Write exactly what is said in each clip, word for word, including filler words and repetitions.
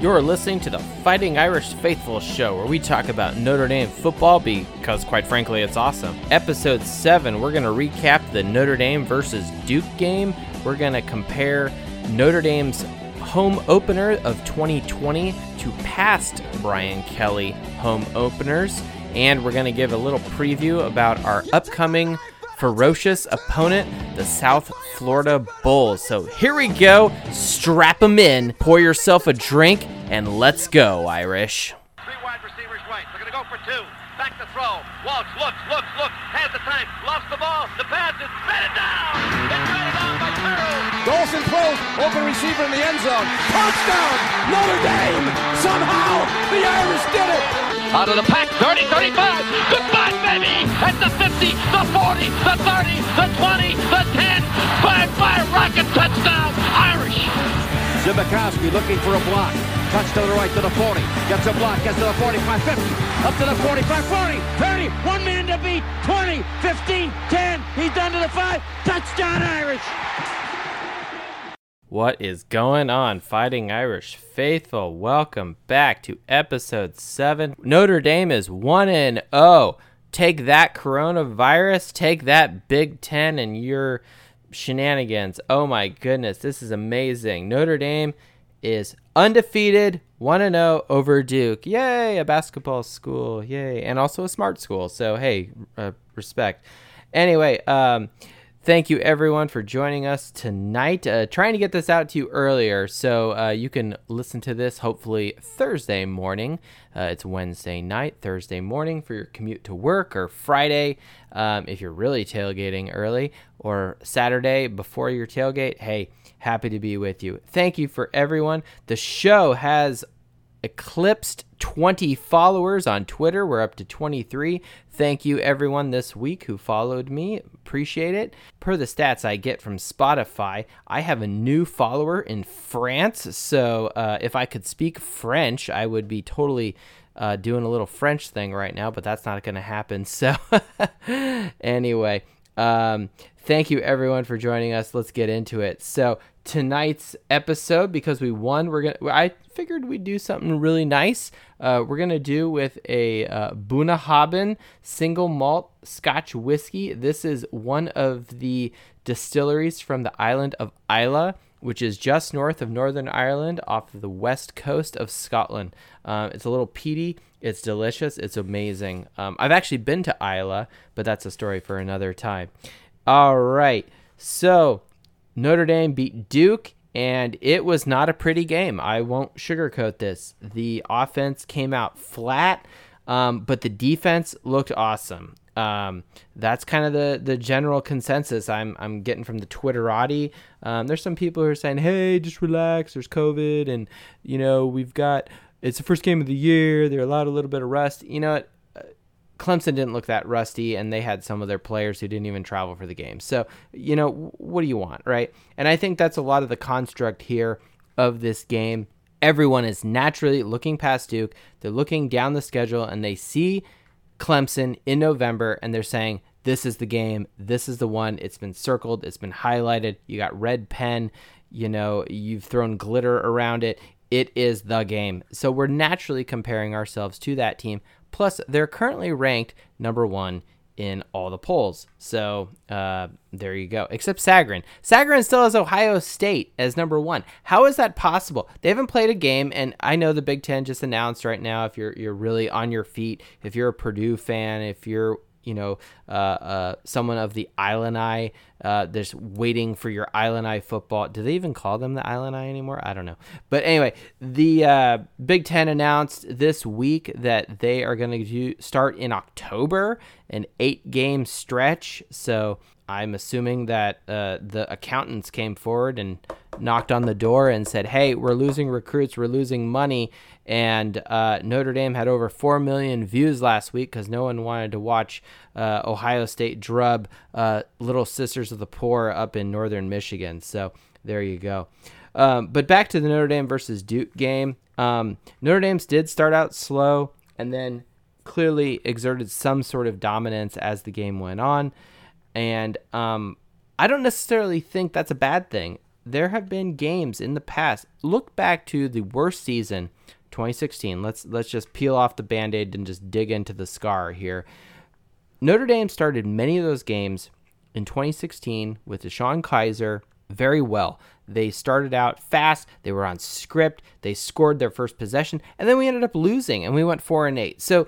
You're listening to the Fighting Irish Faithful Show, where we talk about Notre Dame football because, quite frankly, it's awesome. Episode seven, we're going to recap the Notre Dame versus Duke game. We're going to compare Notre Dame's home opener of twenty twenty to past Brian Kelly home openers. And we're going to give a little preview about our upcoming ferocious opponent, the South Florida Bulls. So here we go. Strap them in. Pour yourself a drink, and let's go, Irish. Three wide receivers right. They're going to go for two. Back to throw. Walsh looks, looks, looks. Has the time. Lost the ball. The pass is batted down. It's batted down by Tyrone. Dawson throws. Open receiver in the end zone. Touchdown, Notre Dame. Somehow the Irish did it. Out of the pack, thirty, thirty-five, goodbye, baby! At the fifty, the forty, the thirty, the twenty, the ten, five-five rocket touchdown, Irish! Zibikowski looking for a block, cuts to the right to the forty, gets a block, gets to the forty-five, fifty, up to the forty-five, forty, thirty, one minute to beat, twenty, fifteen, ten, he's down to the five, touchdown, Irish! What is going on, Fighting Irish Faithful? Welcome back to episode seven. Notre Dame is one and oh. Take that coronavirus, take that Big Ten and your shenanigans. Oh my goodness, this is amazing. Notre Dame is undefeated, one and oh over Duke. Yay, a basketball school, yay, and also a smart school. So hey, uh, respect. Anyway, um... thank you, everyone, for joining us tonight. Uh, trying to get this out to you earlier, so uh, you can listen to this hopefully Thursday morning. Uh, it's Wednesday night, Thursday morning for your commute to work, or Friday um, if you're really tailgating early, or Saturday before your tailgate. Hey, happy to be with you. Thank you for everyone. The show has eclipsed twenty followers on Twitter. We're up to twenty-three. Thank you everyone this week who followed me. Appreciate it. Per the stats I get from Spotify, I have a new follower in France. So uh, if I could speak French, I would be totally uh, doing a little French thing right now, but that's not going to happen. So anyway, um, thank you everyone for joining us. Let's get into it. So tonight's episode, because we won, we're gonna I figured we'd do something really nice. Uh we're gonna do with a uh Bunnahabhain single malt Scotch whiskey. This is one of the distilleries from the island of Islay, which is just north of Northern Ireland off the west coast of Scotland. Um, it's a little peaty, it's delicious, it's amazing. um, I've actually been to Islay, but that's a story for another time. All right, so Notre Dame beat Duke, and it was not a pretty game. I won't sugarcoat this. The offense came out flat, um, but the defense looked awesome. Um, that's kind of the, the general consensus I'm I'm getting from the Twitterati. Um, there's some people who are saying, hey, just relax, there's COVID, and, you know, we've got – it's the first game of the year. They're allowed a little bit of rust. You know what? Clemson didn't look that rusty, and they had some of their players who didn't even travel for the game. So, you know, what do you want, right? And I think that's a lot of the construct here of this game. Everyone is naturally looking past Duke. They're looking down the schedule, and they see Clemson in November, and they're saying, this is the game. This is the one. It's been circled. It's been highlighted. You got red pen. You know, you've thrown glitter around it. It is the game. So we're naturally comparing ourselves to that team. Plus, they're currently ranked number one in all the polls. So uh, there you go. Except Sagarin. Sagarin still has Ohio State as number one. How is that possible? They haven't played a game, and I know the Big Ten just announced right now, if you're you're really on your feet, if you're a Purdue fan, if you're you know uh, uh, someone of the Islay, uh, there's waiting for your Islay football. Do they even call them the Islay anymore? I don't know. But anyway, the uh, Big Ten announced this week that they are going to start in October, an eight-game stretch. So I'm assuming that uh, the accountants came forward and knocked on the door and said, hey, we're losing recruits, we're losing money. And uh, Notre Dame had over four million views last week because no one wanted to watch uh, Ohio State drub uh, Little Sisters of the Poor up in northern Michigan. So there you go. Um, but back to the Notre Dame versus Duke game. Um, Notre Dame did start out slow and then clearly exerted some sort of dominance as the game went on. And um, I don't necessarily think that's a bad thing. There have been games in the past. Look back to the worst season, twenty sixteen. Let's let's just peel off the Band-Aid and just dig into the scar here. Notre Dame started many of those games in twenty sixteen with DeSean Kaiser very well. They started out fast. They were on script. They scored their first possession, and then we ended up losing, and we went four and eight. So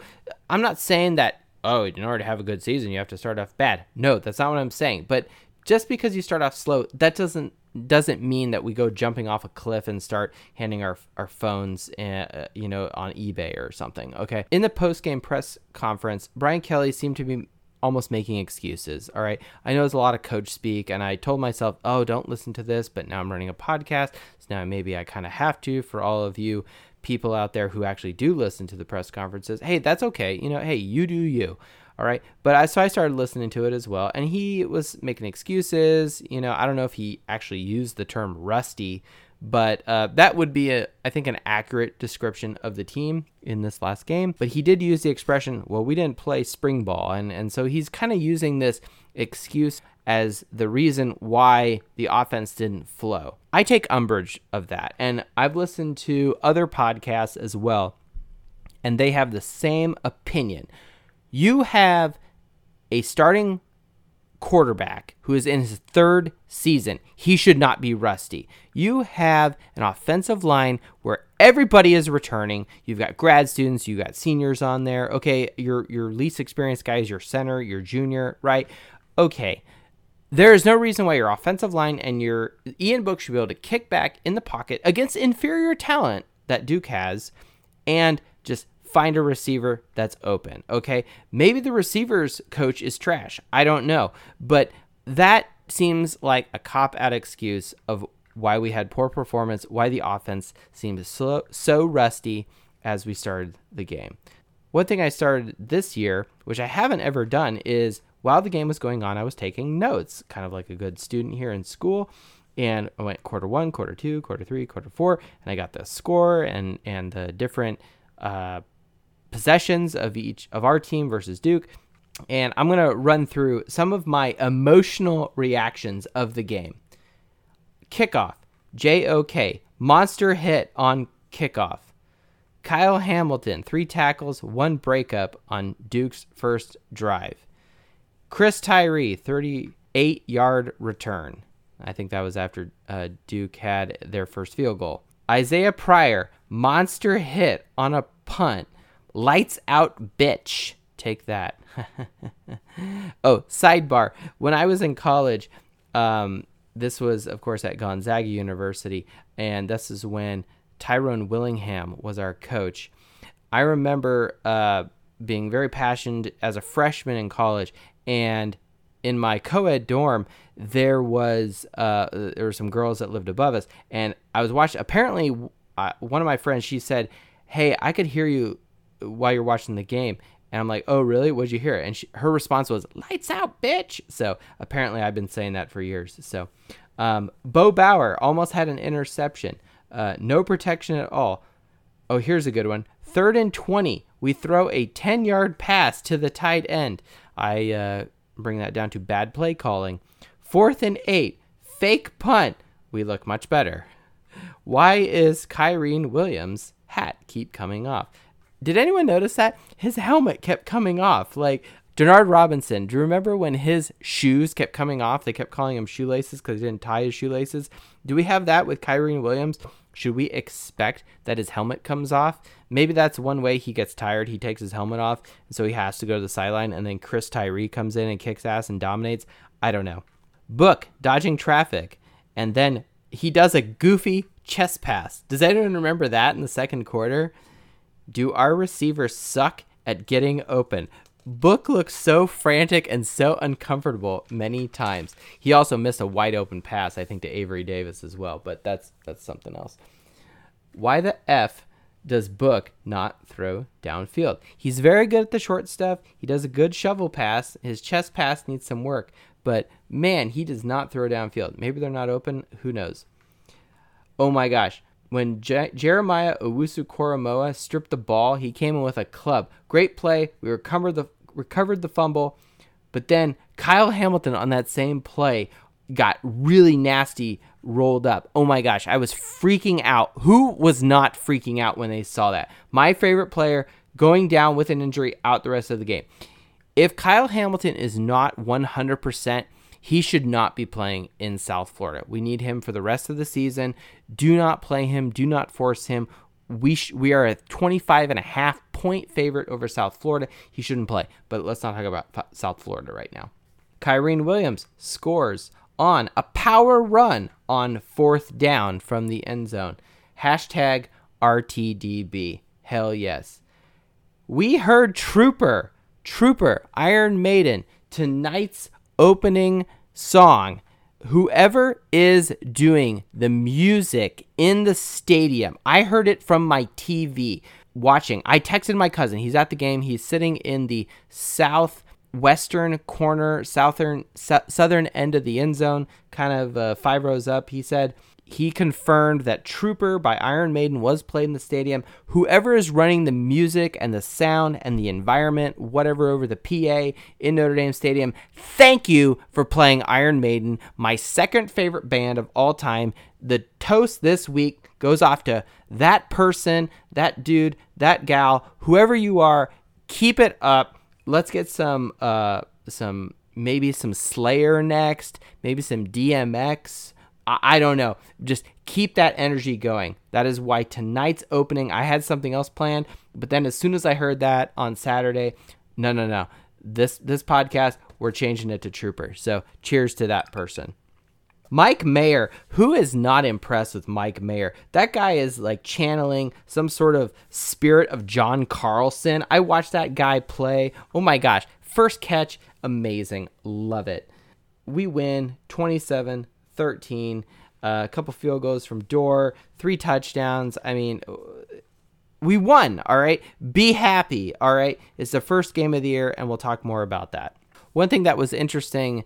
I'm not saying that, oh, in order to have a good season, you have to start off bad. No, that's not what I'm saying. But just because you start off slow, that doesn't doesn't mean that we go jumping off a cliff and start handing our our phones, uh, you know, on eBay or something. Okay. In the post-game press conference, Brian Kelly seemed to be almost making excuses. All right. I know there's a lot of coach speak, and I told myself, oh, don't listen to this, but now I'm running a podcast. So now maybe I kind of have to. For all of you people out there who actually do listen to the press conferences, hey, that's okay. You know, hey, you do you. All right. But I, so I started listening to it as well. And he was making excuses. You know, I don't know if he actually used the term rusty, but uh, that would be, a, I think, an accurate description of the team in this last game. But he did use the expression, well, we didn't play spring ball. And, and so he's kind of using this excuse as the reason why the offense didn't flow. I take umbrage of that. And I've listened to other podcasts as well, and they have the same opinion. You have a starting quarterback who is in his third season. He should not be rusty. You have an offensive line where everybody is returning. You've got grad students, you've got seniors on there. Okay, your your least experienced guy is your center, your junior, right? Okay. There is no reason why your offensive line and your Ian Book should be able to kick back in the pocket against inferior talent that Duke has and just find a receiver that's open. Okay. Maybe the receiver's coach is trash. I don't know. But that seems like a cop-out excuse of why we had poor performance, why the offense seemed so, so rusty as we started the game. One thing I started this year, which I haven't ever done, is while the game was going on, I was taking notes, kind of like a good student here in school. And I went quarter one, quarter two, quarter three, quarter four, and I got the score and, and the different uh, possessions of each of our team versus Duke. And I'm going to run through some of my emotional reactions of the game. Kickoff, J O K, monster hit on kickoff. Kyle Hamilton, three tackles, one breakup on Duke's first drive. Chris Tyree, thirty-eight-yard return. I think that was after uh, Duke had their first field goal. Isaiah Pryor, monster hit on a punt. Lights out, bitch. Take that. Oh, sidebar. When I was in college, um, this was, of course, at Gonzaga University, and this is when Tyrone Willingham was our coach. I remember uh, being very passionate as a freshman in college, and in my co-ed dorm, there was uh, there were some girls that lived above us, and I was watching. Apparently, uh, one of my friends, she said, "Hey, I could hear you while you're watching the game." And I'm like, "Oh, really? What'd you hear?" And she, her response was, "Lights out, bitch." So apparently I've been saying that for years. So um, Bo Bauer almost had an interception. Uh, no protection at all. Oh, here's a good one. Third and twenty. We throw a ten-yard pass to the tight end. I uh, bring that down to bad play calling. Fourth and eight. Fake punt. We look much better. Why is Kyrene Williams' hat keep coming off? Did anyone notice that? His helmet kept coming off. Like, Denard Robinson, do you remember when his shoes kept coming off? They kept calling him shoelaces because he didn't tie his shoelaces. Do we have that with Kyrene Williams? Should we expect that his helmet comes off? Maybe that's one way he gets tired. He takes his helmet off, and so he has to go to the sideline, and then Chris Tyree comes in and kicks ass and dominates. I don't know. Book, dodging traffic, and then he does a goofy chest pass. Does anyone remember that in the second quarter? Do our receivers suck at getting open? Book looks so frantic and so uncomfortable many times. He also missed a wide open pass, I think, to Avery Davis as well, but that's that's something else. Why the F does Book not throw downfield? He's very good at the short stuff. He does a good shovel pass. His chest pass needs some work, but man, he does not throw downfield. Maybe they're not open. Who knows? Oh my gosh. When Je- Jeremiah Owusu-Koramoah stripped the ball, he came in with a club. Great play. We recovered the recovered the fumble. But then Kyle Hamilton on that same play got really nasty, rolled up. Oh my gosh, I was freaking out. Who was not freaking out when they saw that? My favorite player going down with an injury out the rest of the game. If Kyle Hamilton is not one hundred percent, he should not be playing in South Florida. We need him for the rest of the season. Do not play him. Do not force him. We sh- we are a twenty-five and a half point favorite over South Florida. He shouldn't play. But let's not talk about F- South Florida right now. Kyrene Williams scores on a power run on fourth down from the end zone. Hashtag R T D B. Hell yes. We heard Trooper, Trooper, Iron Maiden, tonight's opening song. Whoever is doing the music in the stadium, I heard it from my T V watching. I texted my cousin. He's at the game. He's sitting in the southwestern corner, southern su- southern end of the end zone, kind of uh, five rows up. He said he confirmed that Trooper by Iron Maiden was played in the stadium. Whoever is running the music and the sound and the environment, whatever, over the P A in Notre Dame Stadium, thank you for playing Iron Maiden, my second favorite band of all time. The toast this week goes off to that person, that dude, that gal, whoever you are. Keep it up. Let's get some, uh, some maybe some Slayer next, maybe some D M X. I don't know. Just keep that energy going. That is why tonight's opening, I had something else planned, but then as soon as I heard that on Saturday, no, no, no. This this podcast, we're changing it to Trooper. So cheers to that person. Mike Mayer. Who is not impressed with Mike Mayer? That guy is like channeling some sort of spirit of John Carlson. I watched that guy play. Oh my gosh. First catch, amazing. Love it. We win twenty-seven. thirteen, uh, a couple field goals from Door, three touchdowns. I mean, we won, all right? Be happy, all right? It's the first game of the year, and we'll talk more about that. One thing that was interesting,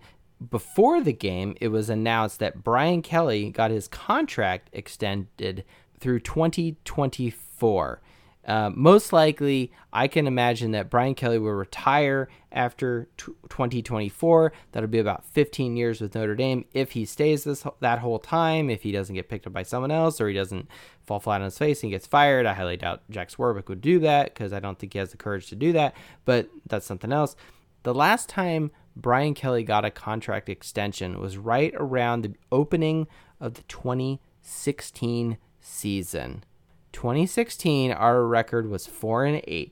before the game, it was announced that Brian Kelly got his contract extended through twenty twenty-four. Uh, most likely, I can imagine that Brian Kelly will retire after twenty twenty-four. That'll be about fifteen years with Notre Dame if he stays this that whole time, if he doesn't get picked up by someone else or he doesn't fall flat on his face and gets fired. I highly doubt Jack Swarbrick would do that because I don't think he has the courage to do that, but that's something else. The last time Brian Kelly got a contract extension was right around the opening of the twenty sixteen season. twenty sixteen, our record was four and eight.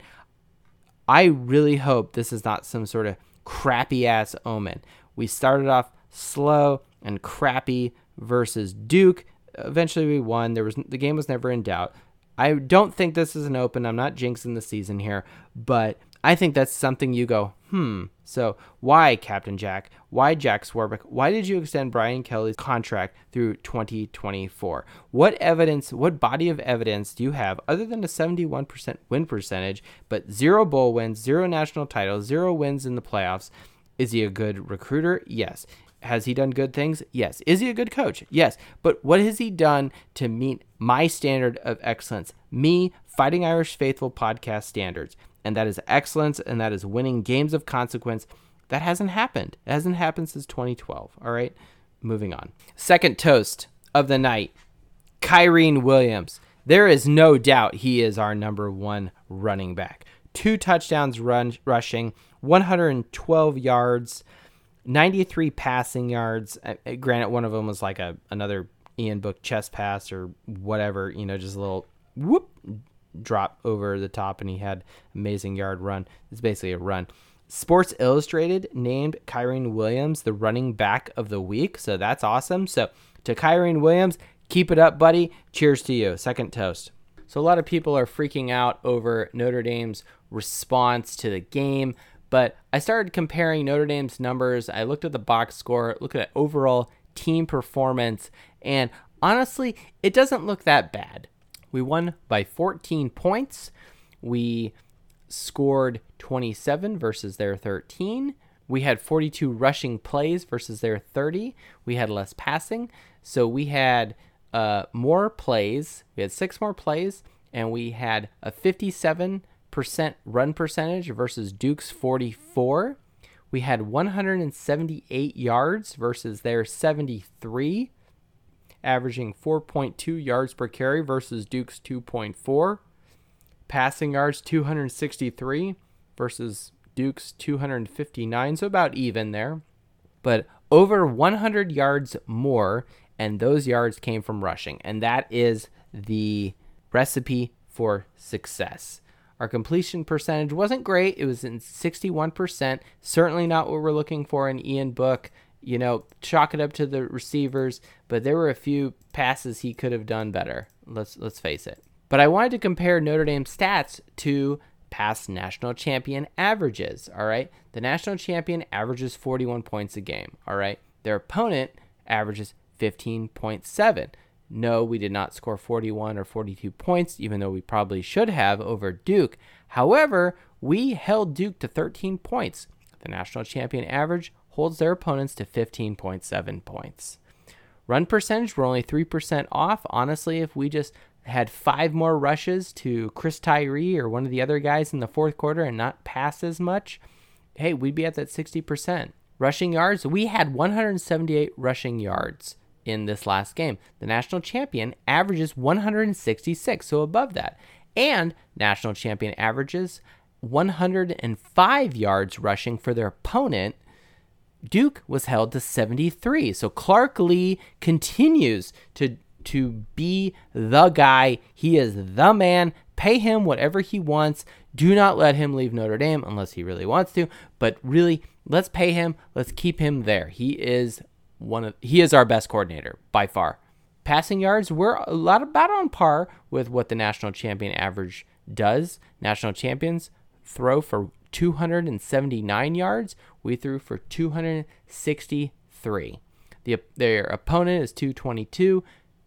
I really hope this is not some sort of crappy ass omen. We started off slow and crappy versus Duke. Eventually, we won. There was the game was never in doubt. I don't think this is an open. I'm not jinxing the season here, but I think that's something you go, hmm. So why, Captain Jack? Why Jack Swarbrick? Why did you extend Brian Kelly's contract through twenty twenty-four? What evidence, what body of evidence do you have other than a seventy-one percent win percentage, but zero bowl wins, zero national titles, zero wins in the playoffs? Is he a good recruiter? Yes. Has he done good things? Yes. Is he a good coach? Yes. But what has he done to meet my standard of excellence? Me, Fighting Irish Faithful podcast standards. And that is excellence, and that is winning games of consequence. That hasn't happened. It hasn't happened since twenty twelve. All right, moving on. Second toast of the night, Kyrene Williams. There is no doubt he is our number one running back. Two touchdowns run, rushing, one hundred twelve yards, ninety-three passing yards. Uh, granted, one of them was like a another Ian Book chest pass or whatever, you know, just a little whoop drop over the top, and he had amazing yard run. It's basically a run. Sports Illustrated named Kyrene Williams the running back of the week, so that's awesome. So to Kyrene Williams, keep it up, buddy. Cheers to you. Second toast. So a lot of people are freaking out over Notre Dame's response to the game, but I started comparing Notre Dame's numbers. I looked at the box score, looked at overall team performance, and honestly, it doesn't look that bad. We won by fourteen points. We scored twenty-seven versus their thirteen. We had forty-two rushing plays versus their thirty. We had less passing. So we had uh, more plays. We had six more plays, and we had a fifty-seven percent run percentage versus Duke's forty-four. We had one hundred seventy-eight yards versus their seventy-three, averaging four point two yards per carry versus Duke's two point four. Passing yards, two hundred sixty-three versus Duke's two hundred fifty-nine, so about even there. But over one hundred yards more, and those yards came from rushing, and that is the recipe for success. Our completion percentage wasn't great. It was in sixty-one percent, certainly not what we're looking for in Ian Book. You know, chalk it up to the receivers, but there were a few passes he could have done better. Let's let's face it. But I wanted to compare Notre Dame stats to past national champion averages, all right? The national champion averages forty-one points a game, all right? Their opponent averages fifteen point seven. No, we did not score forty-one or forty-two points, even though we probably should have over Duke. However, we held Duke to thirteen points. The national champion average holds their opponents to fifteen point seven points. Run percentage, we're only three percent off. Honestly, if we just had five more rushes to Chris Tyree or one of the other guys in the fourth quarter and not pass as much, hey, we'd be at that sixty percent. Rushing yards, we had one hundred seventy-eight rushing yards in this last game. The national champion averages one hundred sixty-six, so above that. And national champion averages one hundred five yards rushing for their opponent. Duke was held to seventy-three. So Clark Lee continues to to be the guy. He is the man. Pay him whatever he wants. Do not let him leave Notre Dame unless he really wants to. But really, let's pay him. Let's keep him there. He is one of he is our best coordinator by far. Passing yards, we're a lot about on par with what the national champion average does. National champions throw for two hundred seventy-nine yards. We threw for two hundred sixty-three. The, their opponent is two twenty-two.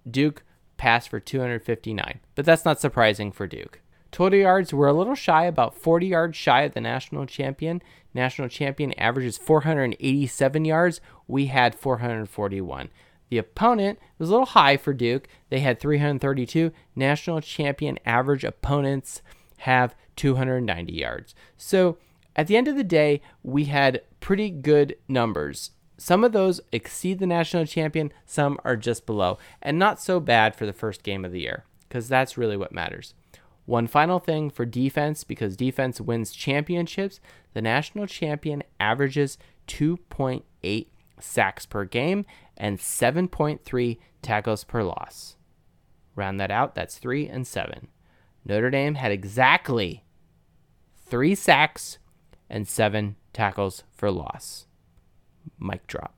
Duke passed for two hundred fifty-nine, but that's not surprising for Duke. Total yards, we're a little shy, about forty yards shy of the national champion. National champion averages four hundred eighty-seven yards. We had four hundred forty-one. The opponent was a little high for Duke. They had three hundred thirty-two. National champion average opponents have two hundred ninety yards. So at the end of the day, we had pretty good numbers. Some of those exceed the national champion, some are just below, and not so bad for the first game of the year, because that's really what matters. One final thing for defense, because defense wins championships, the national champion averages two point eight sacks per game and seven point three tackles per loss. Round that out, that's three and seven. Notre Dame had exactly three sacks and seven tackles for loss. Mic drop.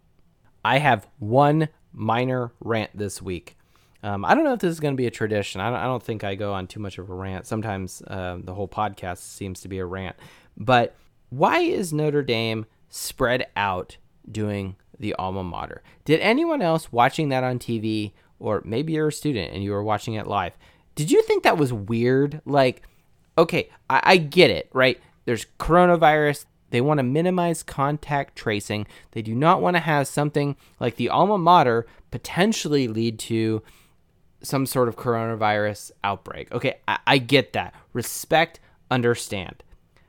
I have one minor rant this week. Um, I don't know if this is going to be a tradition. I don't, I don't think I go on too much of a rant. Sometimes uh, the whole podcast seems to be a rant. But why is Notre Dame spread out doing the alma mater? Did anyone else watching that on T V, or maybe you're a student and you were watching it live, did you think that was weird? Like, okay, I, I get it, right? There's coronavirus. They want to minimize contact tracing. They do not want to have something like the alma mater potentially lead to some sort of coronavirus outbreak. Okay, I, I get that. Respect, understand.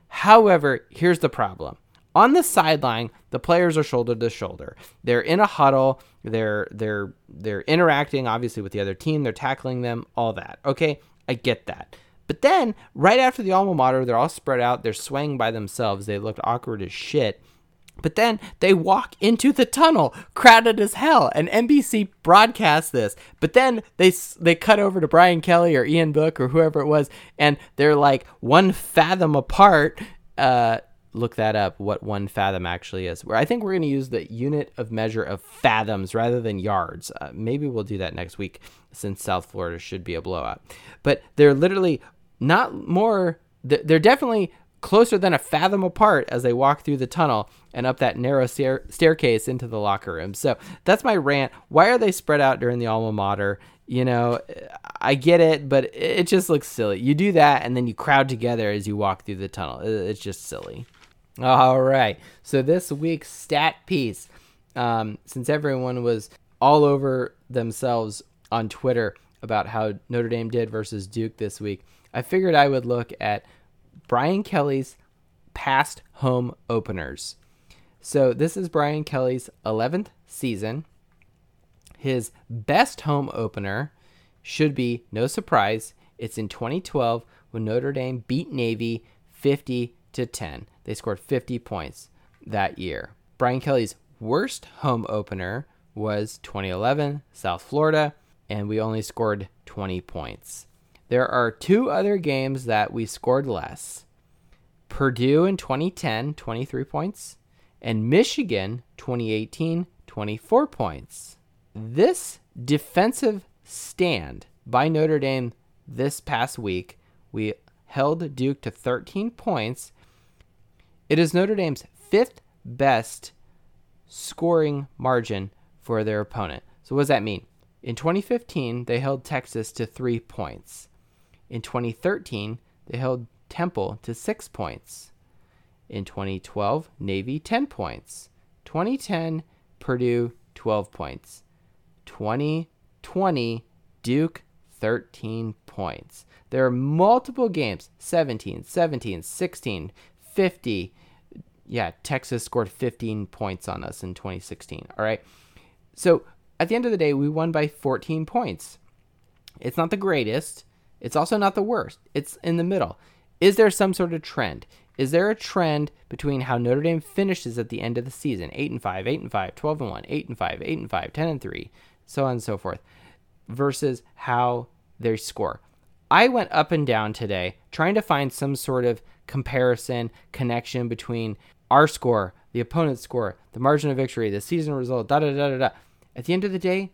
However, here's the problem. On the sideline, the players are shoulder to shoulder. They're in a huddle. They're they're they're interacting, obviously, with the other team. They're tackling them, all that. Okay, I get that. But then, right after the alma mater, they're all spread out. They're swaying by themselves. They looked awkward as shit. But then they walk into the tunnel, crowded as hell, and N B C broadcasts this. But then they they cut over to Brian Kelly or Ian Book or whoever it was, and they're like one fathom apart. Uh, look that up, what one fathom actually is. Where I think we're going to use the unit of measure of fathoms rather than yards. Uh, maybe we'll do that next week, since South Florida should be a blowout. But they're literally... Not more, they're definitely closer than a fathom apart as they walk through the tunnel and up that narrow stair- staircase into the locker room. So that's my rant. Why are they spread out during the alma mater? You know, I get it, but it just looks silly. You do that and then you crowd together as you walk through the tunnel. It's just silly. All right. So this week's stat piece, um, since everyone was all over themselves on Twitter about how Notre Dame did versus Duke this week, I figured I would look at Brian Kelly's past home openers. So this is Brian Kelly's eleventh season. His best home opener should be, no surprise, it's in twenty twelve when Notre Dame beat Navy fifty to ten. They scored fifty points that year. Brian Kelly's worst home opener was twenty eleven, South Florida, and we only scored twenty points. There are two other games that we scored less. Purdue in twenty ten, twenty-three points, and Michigan twenty eighteen, twenty-four points. This defensive stand by Notre Dame this past week, we held Duke to thirteen points. It is Notre Dame's fifth best scoring margin for their opponent. So what does that mean? In twenty fifteen, they held Texas to three points. In twenty thirteen, they held Temple to six points. In twenty twelve, Navy ten points. twenty ten, Purdue twelve points. twenty twenty, Duke thirteen points. There are multiple games, seventeen, seventeen, sixteen, fifty. Yeah, Texas scored fifteen points on us in twenty sixteen, all right? So at the end of the day, we won by fourteen points. It's not the greatest. It's also not the worst. It's in the middle. Is there some sort of trend? Is there a trend between how Notre Dame finishes at the end of the season? eight and five, eight and five, twelve and one, eight and five, eight and five, ten and three, so on and so forth, versus how they score. I went up and down today trying to find some sort of comparison, connection between our score, the opponent's score, the margin of victory, the season result, da da da da da. At the end of the day,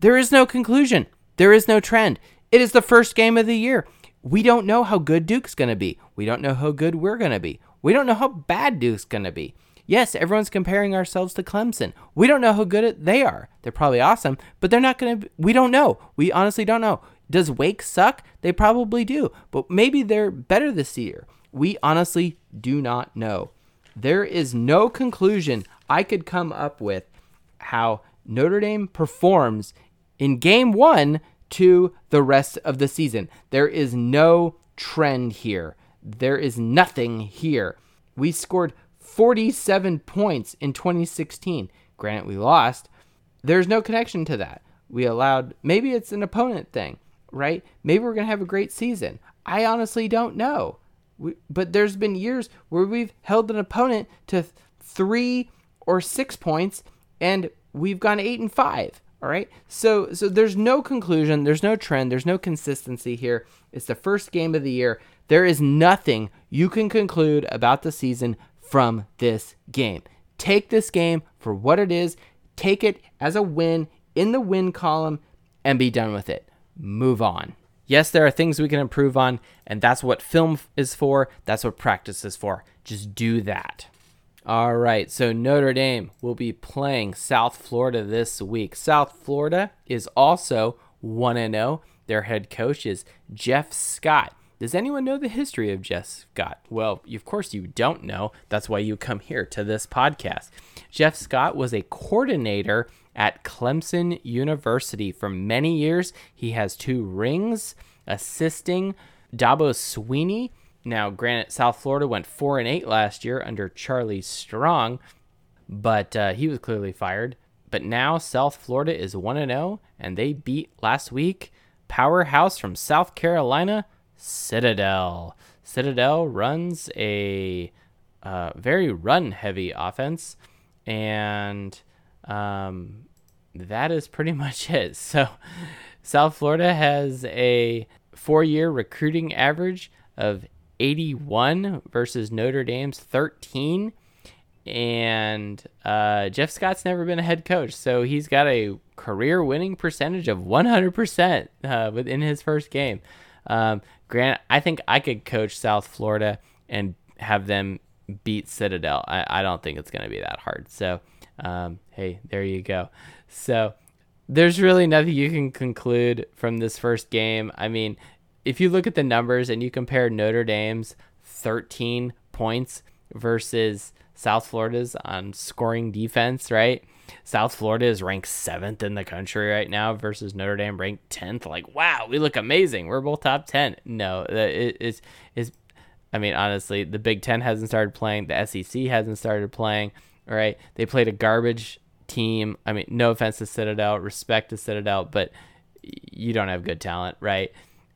there is no conclusion. There is no trend. It is the first game of the year. We don't know how good Duke's going to be. We don't know how good we're going to be. We don't know how bad Duke's going to be. Yes, everyone's comparing ourselves to Clemson. We don't know how good they are. They're probably awesome, but they're not going to – we don't know. We honestly don't know. Does Wake suck? They probably do, but maybe they're better this year. We honestly do not know. There is no conclusion I could come up with how Notre Dame performs in game one to the rest of the season. There is no trend here. There is nothing here. We scored forty-seven points in twenty sixteen. Granted, we lost. There's no connection to that. We allowed, maybe it's an opponent thing, right? Maybe we're going to have a great season. I honestly don't know. We, but there's been years where we've held an opponent to three or six points and we've gone eight and five. All right, so so there's no conclusion, there's no trend, there's no consistency here. It's the first game of the year. There is nothing you can conclude about the season from this game. Take this game for what it is, take it as a win in the win column, and be done with it. Move on. Yes, there are things we can improve on, and that's what film is for, that's what practice is for. Just do that. All right, so Notre Dame will be playing South Florida this week. South Florida is also one and oh. Their head coach is Jeff Scott. Does anyone know the history of Jeff Scott? Well, of course you don't know. That's why you come here to this podcast. Jeff Scott was a coordinator at Clemson University for many years. He has two rings assisting Dabo Swinney. Now, granted, South Florida went four and eight last year under Charlie Strong, but uh, he was clearly fired. But now South Florida is one and zero, and they beat last week powerhouse from South Carolina, Citadel. Citadel runs a uh, very run-heavy offense, and um, that is pretty much it. So, South Florida has a four-year recruiting average of eighty-one versus Notre Dame's thirteen, and uh, Jeff Scott's never been a head coach, so he's got a career-winning percentage of one hundred percent uh, within his first game. Um, Grant, I think I could coach South Florida and have them beat Citadel. I, I don't think it's going to be that hard. So, um, hey, there you go. So there's really nothing you can conclude from this first game. I mean, if you look at the numbers and you compare Notre Dame's thirteen points versus South Florida's on scoring defense, right? South Florida is ranked seventh in the country right now versus Notre Dame ranked tenth. Like, wow, we look amazing. We're both top ten. No, it, it's, it's, I mean, honestly, the Big Ten hasn't started playing. The S E C hasn't started playing. All right. They played a garbage team. I mean, no offense to Citadel, respect to Citadel, but you don't have good talent, right?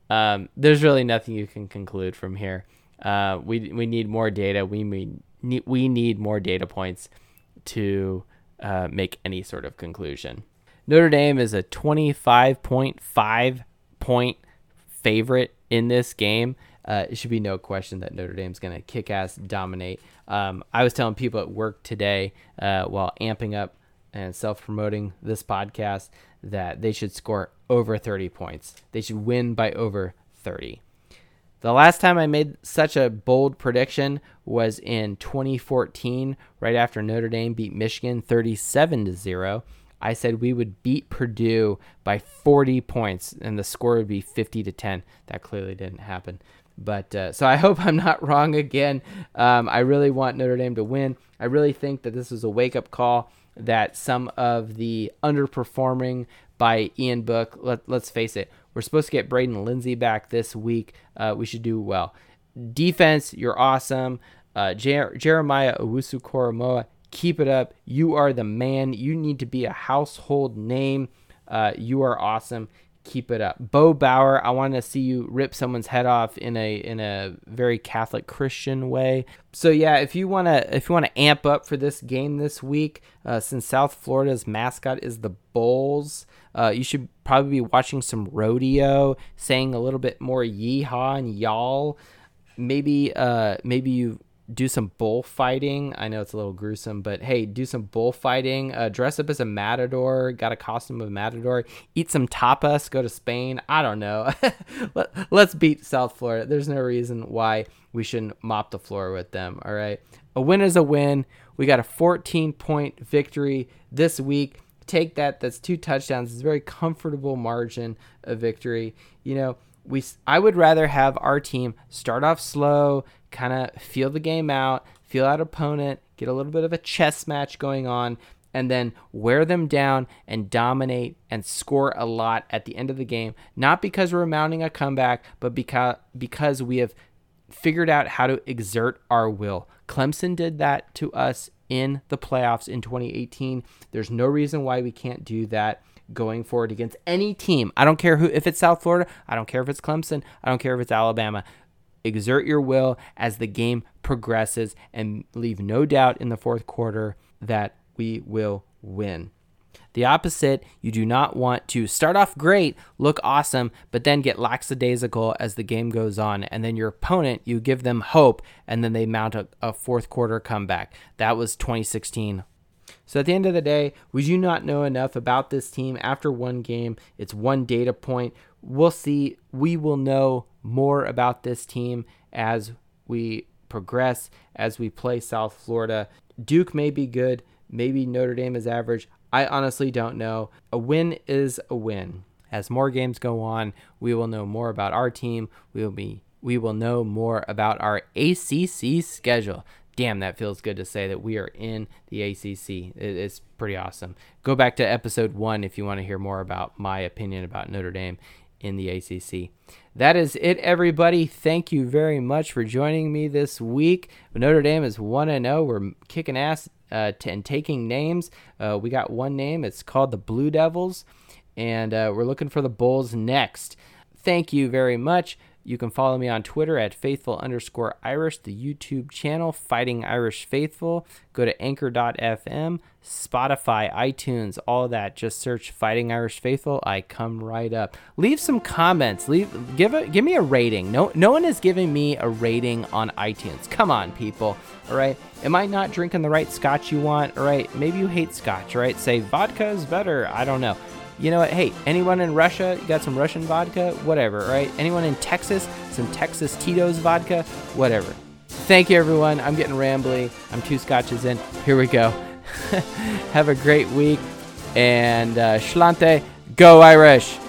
Um, there's really nothing you can conclude from here. Uh, we we need more data. We need we need more data points to uh, make any sort of conclusion. Notre Dame is a twenty-five point five point favorite in this game. Uh, it should be no question that Notre Dame's going to kick ass, dominate. Um, I was telling people at work today uh, while amping up and self-promoting this podcast that they should score over thirty points. They should win by over thirty. The last time I made such a bold prediction was in twenty fourteen, right after Notre Dame beat Michigan thirty-seven to zero. I said we would beat Purdue by forty points, and the score would be fifty to ten. That clearly didn't happen. But uh, so I hope I'm not wrong again. Um, I really want Notre Dame to win. I really think that this was a wake-up call that some of the underperforming by Ian Book, let, let's face it, we're supposed to get Braden Lindsay back this week. Uh, we should do well. Defense, you're awesome. Uh, Jer- Jeremiah Owusu-Koramoah, keep it up. You are the man. You need to be a household name. Uh, you are awesome. Keep it up. Bo Bauer, I want to see you rip someone's head off in a in a very Catholic Christian way. So yeah, if you want to if you want to amp up for this game this week, uh, since South Florida's mascot is the Bulls, uh, you should probably be watching some rodeo, saying a little bit more yeehaw and y'all. Maybe uh, maybe you do some bullfighting. I know it's a little gruesome, but hey, do some bullfighting. Uh, dress up as a matador. Got a costume of a matador. Eat some tapas. Go to Spain. I don't know. Let, let's beat South Florida. There's no reason why we shouldn't mop the floor with them. All right. A win is a win. We got a fourteen-point victory this week. Take that. That's two touchdowns. It's a very comfortable margin of victory. You know, we. I would rather have our team start off slow, kind of feel the game out, feel out opponent, get a little bit of a chess match going on, and then wear them down and dominate and score a lot at the end of the game, not because we're mounting a comeback, but because because we have figured out how to exert our will. Clemson did that to us in the playoffs in twenty eighteen. There's no reason why we can't do that going forward against any team. I don't care who, if it's South Florida, I don't care if it's Clemson, I don't care if it's Alabama. Exert your will as the game progresses and leave no doubt in the fourth quarter that we will win. The opposite, you do not want to start off great, look awesome, but then get lackadaisical as the game goes on. And then your opponent, you give them hope, and then they mount a, a fourth quarter comeback. That was twenty sixteen. So at the end of the day, we do not know enough about this team after one game. It's one data point. We'll see. We will know more about this team as we progress, as we play South Florida. Duke may be good. Maybe Notre Dame is average. I honestly don't know. A win is a win. As more games go on, we will know more about our team. We will be. We will know more about our A C C schedule. Damn, that feels good to say that we are in the A C C. It's pretty awesome. Go back to episode one if you want to hear more about my opinion about Notre Dame in the A C C. That is it, everybody. Thank you very much for joining me this week. Notre Dame is one and oh. We're kicking ass uh, t- and taking names. Uh, we got one name. It's called the Blue Devils, and uh, we're looking for the Bulls next. Thank you very much. You can follow me on Twitter at faithful underscore Irish, the YouTube channel Fighting Irish Faithful. Go to anchor dot f m, Spotify, iTunes, all that. Just search Fighting Irish Faithful. I come right up. Leave some comments. Leave, give a, give me a rating. No, no one is giving me a rating on iTunes. Come on, people. All right. Am I not drinking the right scotch you want? All right. Maybe you hate scotch, right? Say vodka is better. I don't know. You know what? Hey, anyone in Russia, you got some Russian vodka? Whatever, right? Anyone in Texas, some Texas Tito's vodka? Whatever. Thank you, everyone. I'm getting rambly. I'm two scotches in. Here we go. Have a great week. And uh, Schlante, go Irish.